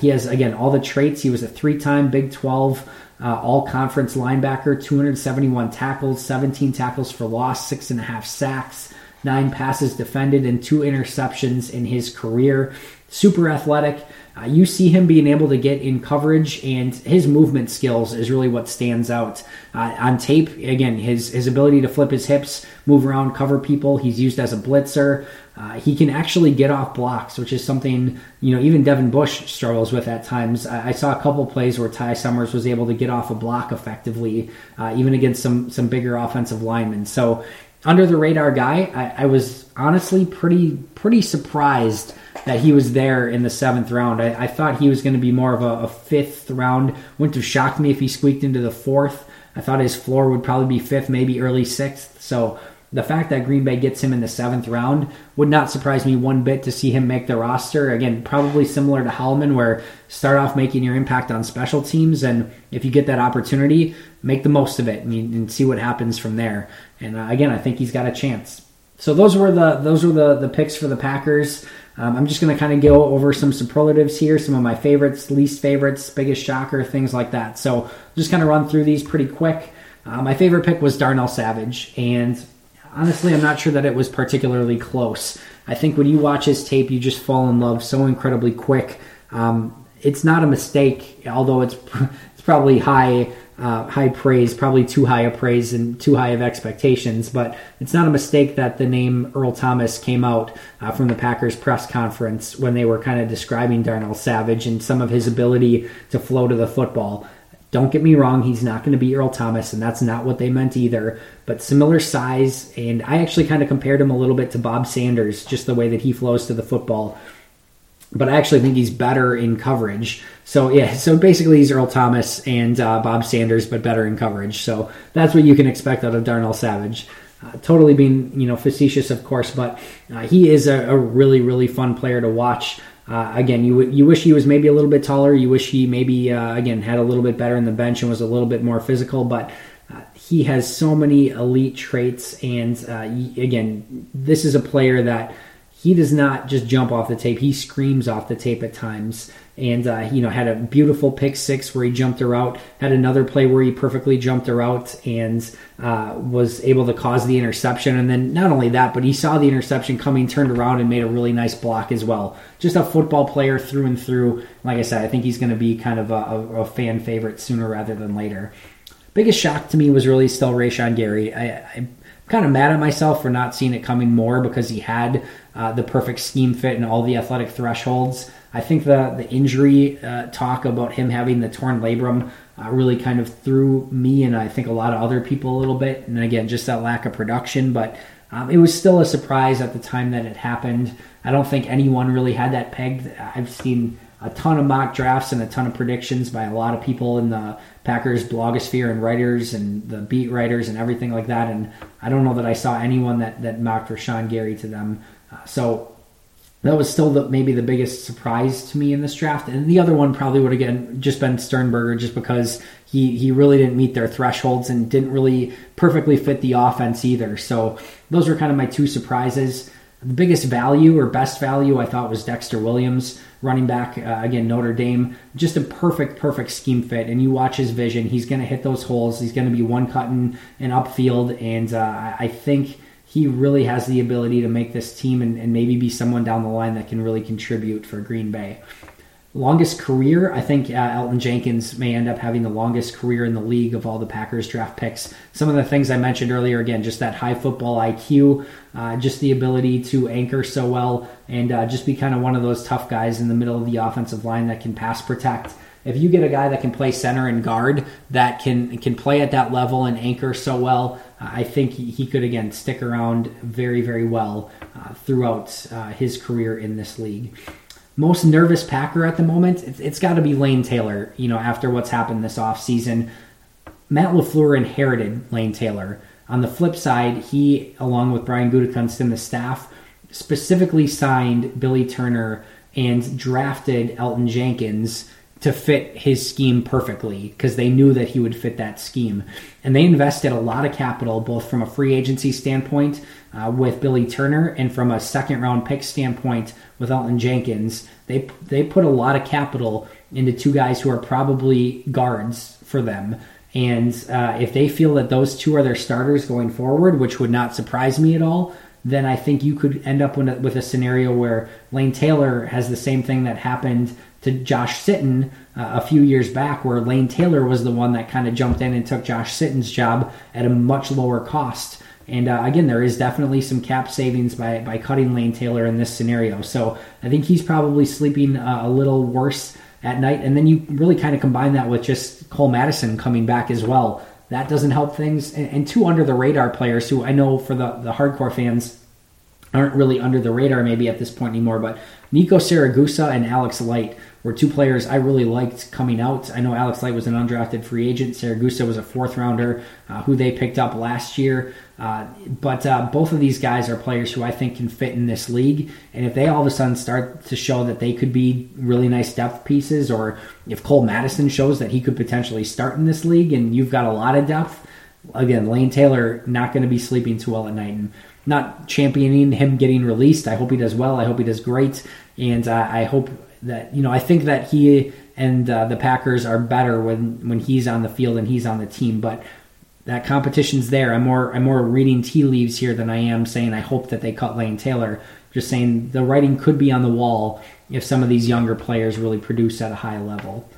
He has, again, all the traits. He was a 3-time Big 12 all-conference linebacker, 271 tackles, 17 tackles for loss, 6.5 sacks, 9 passes defended, and 2 interceptions in his career. Super athletic. You see him being able to get in coverage, and his movement skills is really what stands out. On tape, again, his ability to flip his hips, move around, cover people. He's used as a blitzer. He can actually get off blocks, which is something, you know, even Devin Bush struggles with at times. I saw a couple plays where Ty Summers was able to get off a block effectively, even against some bigger offensive linemen. So under-the-radar guy, I was honestly pretty surprised that he was there in the 7th round. I thought he was going to be more of a 5th round. Wouldn't have shocked me if he squeaked into the 4th. I thought his floor would probably be 5th, maybe early 6th. So the fact that Green Bay gets him in the 7th round would not surprise me one bit to see him make the roster. Again, probably similar to Hollman, where start off making your impact on special teams, and if you get that opportunity, make the most of it and see what happens from there. And again, I think he's got a chance. So those were the picks for the Packers. I'm just going to kind of go over some superlatives here, some of my favorites, least favorites, biggest shocker, things like that. So just kind of run through these pretty quick. My favorite pick was Darnell Savage, and honestly, I'm not sure that it was particularly close. I think when you watch his tape, you just fall in love so incredibly quick. It's not a mistake, although it's probably high praise, probably too high of praise and too high of expectations. But it's not a mistake that the name Earl Thomas came out from the Packers press conference when they were kind of describing Darnell Savage and some of his ability to flow to the football. Don't get me wrong, he's not going to be Earl Thomas, and that's not what they meant either, but similar size, and I actually kind of compared him a little bit to Bob Sanders, just the way that he flows to the football. But I actually think he's better in coverage. So, yeah, so basically he's Earl Thomas and Bob Sanders, but better in coverage. So that's what you can expect out of Darnell Savage. Totally being, facetious, of course, but he is a really, really fun player to watch. Again, you wish he was maybe a little bit taller. You wish he maybe, again, had a little bit better in the bench and was a little bit more physical, but he has so many elite traits. And, again, this is a player that he does not just jump off the tape. He screams off the tape at times. And, had a beautiful pick six where he jumped her out, had another play where he perfectly jumped her out and was able to cause the interception. And then not only that, but he saw the interception coming, turned around, and made a really nice block as well. Just a football player through and through. Like I said, I think he's going to be kind of a fan favorite sooner rather than later. Biggest shock to me was really still Rashan Gary. I'm kind of mad at myself for not seeing it coming more because he had the perfect scheme fit and all the athletic thresholds. I think the injury talk about him having the torn labrum really kind of threw me and I think a lot of other people a little bit. And again, just that lack of production. But it was still a surprise at the time that it happened. I don't think anyone really had that pegged. I've seen a ton of mock drafts and a ton of predictions by a lot of people in the Packers blogosphere and writers and the beat writers and everything like that. And I don't know that I saw anyone that mocked Rashan Gary to them. So that was still maybe the biggest surprise to me in this draft. And the other one probably would, again, just been Sternberger just because he really didn't meet their thresholds and didn't really perfectly fit the offense either. So those were kind of my two surprises. The biggest value or best value I thought was Dexter Williams, running back, again, Notre Dame. Just a perfect scheme fit. And you watch his vision. He's going to hit those holes. He's going to be one-cutting and upfield. And I think he really has the ability to make this team and maybe be someone down the line that can really contribute for Green Bay. Longest career, I think Elton Jenkins may end up having the longest career in the league of all the Packers draft picks. Some of the things I mentioned earlier, again, just that high football IQ, just the ability to anchor so well, and just be kind of one of those tough guys in the middle of the offensive line that can pass protect. If you get a guy that can play center and guard, that can play at that level and anchor so well, I think he could, again, stick around very, very well throughout his career in this league. Most nervous Packer at the moment, it's got to be Lane Taylor, after what's happened this offseason. Matt LaFleur inherited Lane Taylor. On the flip side, he, along with Brian Gutekunst and the staff, specifically signed Billy Turner and drafted Elton Jenkins to fit his scheme perfectly because they knew that he would fit that scheme. And they invested a lot of capital, both from a free agency standpoint with Billy Turner and from a second-round pick standpoint with Elton Jenkins. They put a lot of capital into two guys who are probably guards for them. And if they feel that those two are their starters going forward, which would not surprise me at all, then I think you could end up with a scenario where Lane Taylor has the same thing that happened to Josh Sitton a few years back, where Lane Taylor was the one that kind of jumped in and took Josh Sitton's job at a much lower cost. And again, there is definitely some cap savings by cutting Lane Taylor in this scenario. So I think he's probably sleeping a little worse at night. And then you really kind of combine that with just Cole Madison coming back as well. That doesn't help things. And two under-the-radar players who I know for the hardcore fans aren't really under the radar maybe at this point anymore, but Nico Siragusa and Alex Light were two players I really liked coming out. I know Alex Light was an undrafted free agent. Siragusa was a fourth-rounder who they picked up last year. But both of these guys are players who I think can fit in this league. And if they all of a sudden start to show that they could be really nice depth pieces, or if Cole Madison shows that he could potentially start in this league and you've got a lot of depth, again, Lane Taylor not going to be sleeping too well at night. And not championing him getting released. I hope he does well. I hope he does great. And I hope that, I think that he and the Packers are better when he's on the field and he's on the team. But that competition's there. I'm more reading tea leaves here than I am saying I hope that they cut Lane Taylor. Just saying the writing could be on the wall if some of these younger players really produce at a high level.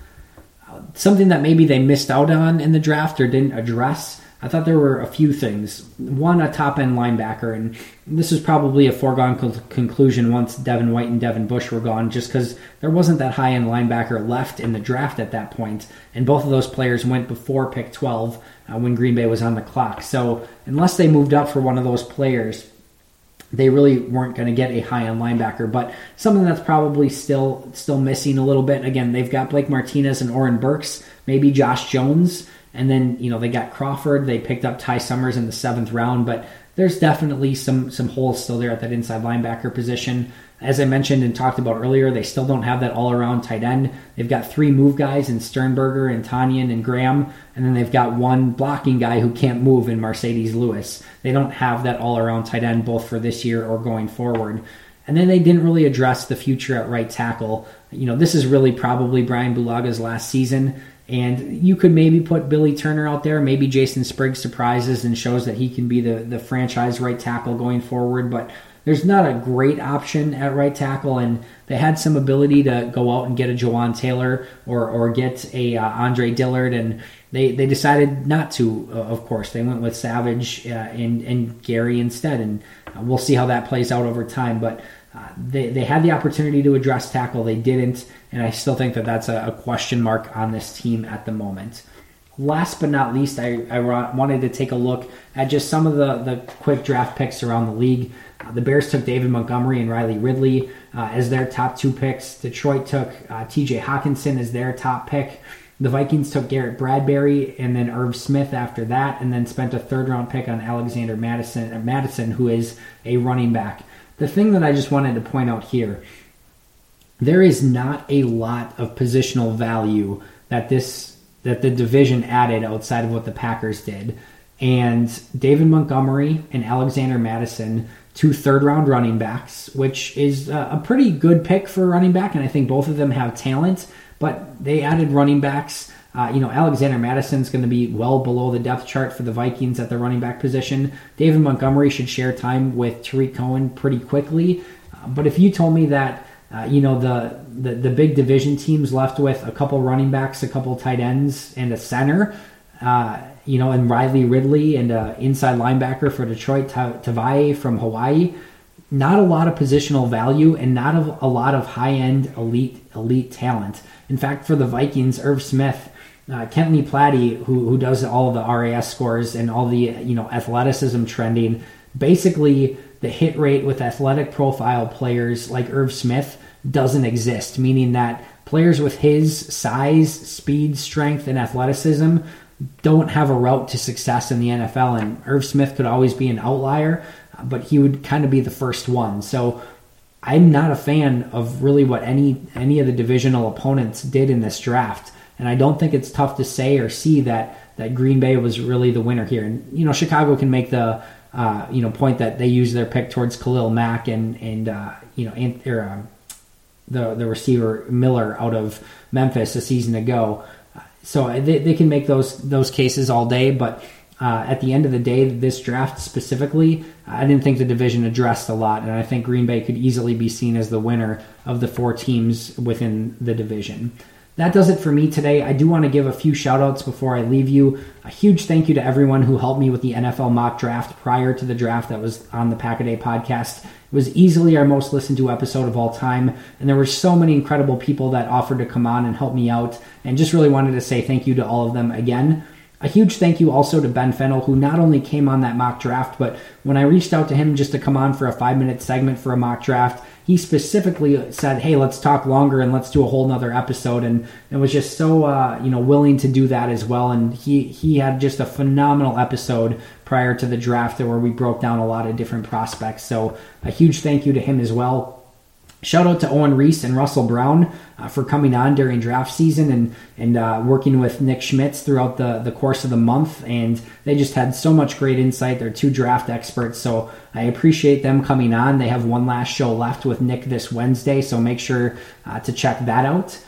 Something that maybe they missed out on in the draft or didn't address I thought there were a few things. One, a top-end linebacker, and this is probably a foregone conclusion once Devin White and Devin Bush were gone, just because there wasn't that high-end linebacker left in the draft at that point, and both of those players went before pick 12 when Green Bay was on the clock. So unless they moved up for one of those players, they really weren't going to get a high-end linebacker, but something that's probably still missing a little bit. Again, they've got Blake Martinez and Oren Burks, maybe Josh Jones, and then, you know, they got Crawford. They picked up Ty Summers in the 7th round, but there's definitely some holes still there at that inside linebacker position. As I mentioned and talked about earlier, they still don't have that all-around tight end. They've got 3 move guys in Sternberger and Tanyan and Graham, and then they've got 1 blocking guy who can't move in Mercedes Lewis. They don't have that all-around tight end both for this year or going forward. And then they didn't really address the future at right tackle. You know, this is really probably Brian Bulaga's last season. And you could maybe put Billy Turner out there. Maybe Jason Spriggs surprises and shows that he can be the franchise right tackle going forward. But there's not a great option at right tackle. And they had some ability to go out and get a Jawan Taylor or get a Andre Dillard. And they decided not to, of course. They went with Savage and Gary instead. And we'll see how that plays out over time. But they had the opportunity to address tackle. They didn't, and I still think that that's a question mark on this team at the moment. Last but not least, I wanted to take a look at just some of the quick draft picks around the league. The Bears took David Montgomery and Riley Ridley as their top 2 picks. Detroit took TJ Hawkinson as their top pick. The Vikings took Garrett Bradbury and then Irv Smith after that, and then spent a 3rd-round pick on Alexander Mattison, who is a running back. The thing that I just wanted to point out here, there is not a lot of positional value that the division added outside of what the Packers did. And David Montgomery and Alexander Mattison, 2 3rd-round running backs, which is a pretty good pick for a running back, and I think both of them have talent, but they added running backs. You know, Alexander Madison's going to be well below the depth chart for the Vikings at the running back position. David Montgomery should share time with Tariq Cohen pretty quickly. But if you told me that, you know, the big division teams left with a couple running backs, a couple tight ends, and a center, you know, and Riley Ridley and an inside linebacker for Detroit, Tavai from Hawaii, not a lot of positional value and not a lot of high-end elite talent. In fact, for the Vikings, Irv Smith, Kentley Platy, who does all the RAS scores and all the, you know, athleticism trending, basically the hit rate with athletic profile players like Irv Smith doesn't exist, meaning that players with his size, speed, strength, and athleticism don't have a route to success in the NFL, and Irv Smith could always be an outlier, but he would kind of be the first one. So I'm not a fan of really what any of the divisional opponents did in this draft. And I don't think it's tough to say or see that Green Bay was really the winner here. And, you know, Chicago can make the, you know, point that they used their pick towards Khalil Mack and you know, the receiver Miller out of Memphis a season ago. So they can make those cases all day. But at the end of the day, this draft specifically, I didn't think the division addressed a lot. And I think Green Bay could easily be seen as the winner of the 4 teams within the division. That does it for me today. I do want to give a few shout-outs before I leave you. A huge thank you to everyone who helped me with the NFL mock draft prior to the draft that was on the Pack-A-Day podcast. It was easily our most listened to episode of all time, and there were so many incredible people that offered to come on and help me out, and just really wanted to say thank you to all of them again. A huge thank you also to Ben Fennell, who not only came on that mock draft, but when I reached out to him just to come on for a 5-minute segment for a mock draft, he specifically said, hey, let's talk longer and let's do a whole nother episode, and was just so you know, willing to do that as well. And he had just a phenomenal episode prior to the draft where we broke down a lot of different prospects. So a huge thank you to him as well. Shout out to Owen Reese and Russell Brown for coming on during draft season and working with Nick Schmitz throughout the course of the month. And they just had so much great insight. They're 2 draft experts, so I appreciate them coming on. They have 1 last show left with Nick this Wednesday, so make sure to check that out.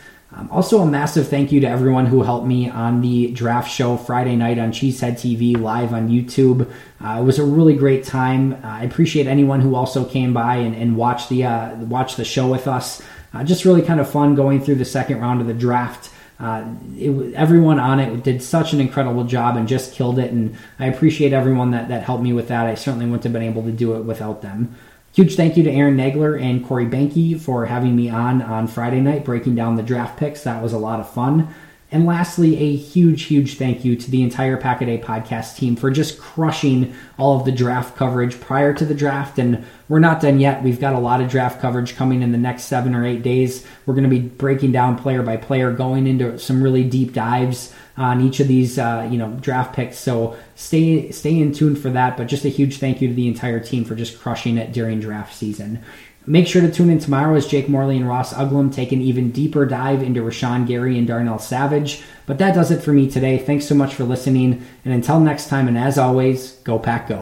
Also, a massive thank you to everyone who helped me on the draft show Friday night on Cheesehead TV live on YouTube. It was a really great time. I appreciate anyone who also came by and watched the show with us. Just really kind of fun going through the second round of the draft. Everyone on it did such an incredible job and just killed it, and I appreciate everyone that helped me with that. I certainly wouldn't have been able to do it without them. Huge thank you to Aaron Nagler and Corey Banke for having me on Friday night, breaking down the draft picks. That was a lot of fun. And lastly, a huge, huge thank you to the entire Pack a Day podcast team for just crushing all of the draft coverage prior to the draft. And we're not done yet. We've got a lot of draft coverage coming in the next 7 or 8 days. We're going to be breaking down player by player, going into some really deep dives on each of these draft picks. So stay in tune for that. But just a huge thank you to the entire team for just crushing it during draft season. Make sure to tune in tomorrow as Jake Morley and Ross Uglum take an even deeper dive into Rashan Gary and Darnell Savage. But that does it for me today. Thanks so much for listening. And until next time, and as always, go Pack Go.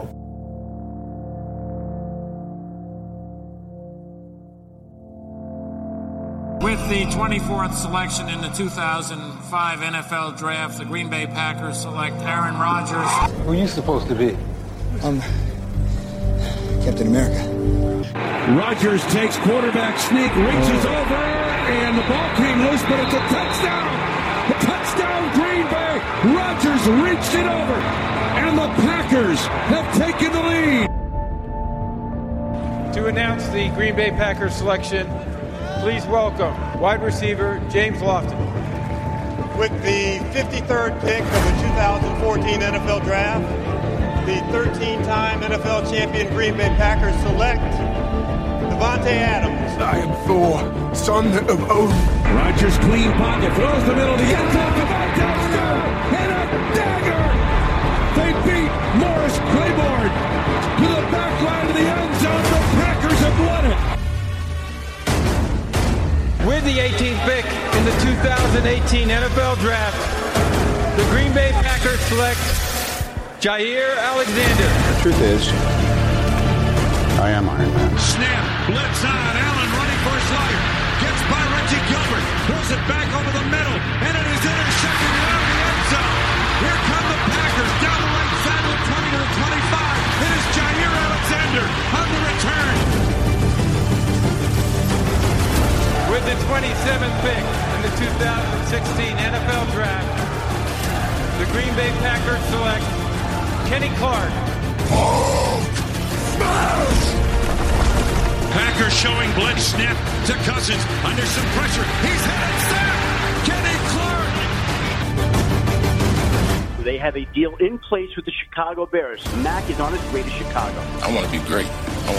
With the 24th selection in the 2005 NFL Draft, the Green Bay Packers select Aaron Rodgers. Who are you supposed to be? I'm Captain America. Rodgers takes quarterback sneak, reaches over, and the ball came loose, but it's a touchdown! The touchdown, Green Bay! Rodgers reached it over, and the Packers have taken the lead! To announce the Green Bay Packers selection, please welcome wide receiver James Lofton. With the 53rd pick of the 2014 NFL Draft, the 13-time NFL champion Green Bay Packers select Devontae Adams. I am Thor, son of Odin. Rodgers, clean pocket, throws the middle of the end zone to Dexter, and a dagger! They beat Morris Claiborne to the back line of the end zone. The Packers have won it. With the 18th pick in the 2018 NFL Draft, the Green Bay Packers select Jaire Alexander. The truth is, I am Iron Man. Snap, blitz on, Allen running for his life. Gets by Reggie Gilbert, throws it back over the middle, and it is intercepted out of the end zone. Here come the Packers, down the right side of the 20 to the 25. It is Jaire Alexander on the return. With the 27th pick in the 2016 NFL Draft, the Green Bay Packers select Kenny Clark. Oh! Packers showing blitz, snap to Cousins, under some pressure, he's headed sack, Kenny Clark! They have a deal in place with the Chicago Bears. Mack is on his way to Chicago. I want to be great. I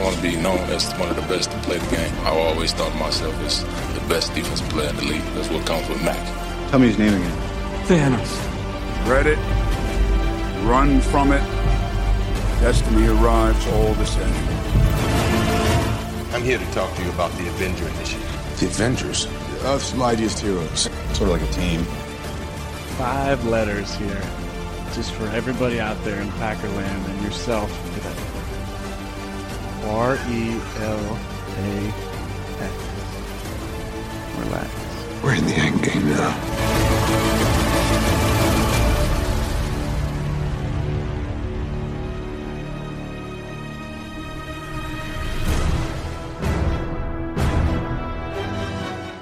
want to be known as one of the best to play the game. I always thought of myself as the best defensive player in the league. That's what comes with Mack. Tell me his name again. Thanos. Read it. Run from it. Destiny arrives all the same. I'm here to talk to you about the Avenger Initiative. The Avengers? Earth's mightiest heroes. Sort of like a team. 5 letters here. Just for everybody out there in Packerland and yourself today. RELAX. Relax. We're in the end game now.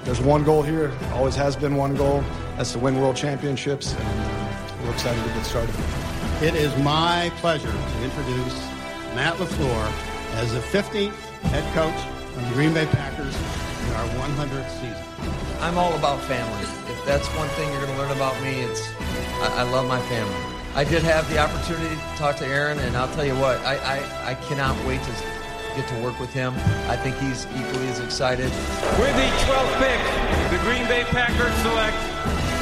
There's one goal here, always has been one goal, that's to win world championships, and we're excited to get started. It is my pleasure to introduce Matt LaFleur as the 15th head coach of the Green Bay Packers in our 100th season. I'm all about family. If that's one thing you're going to learn about me, it's I love my family. I did have the opportunity to talk to Aaron, and I'll tell you what, I cannot wait to get to work with him. I think he's equally as excited. With the 12th pick, the Green Bay Packers select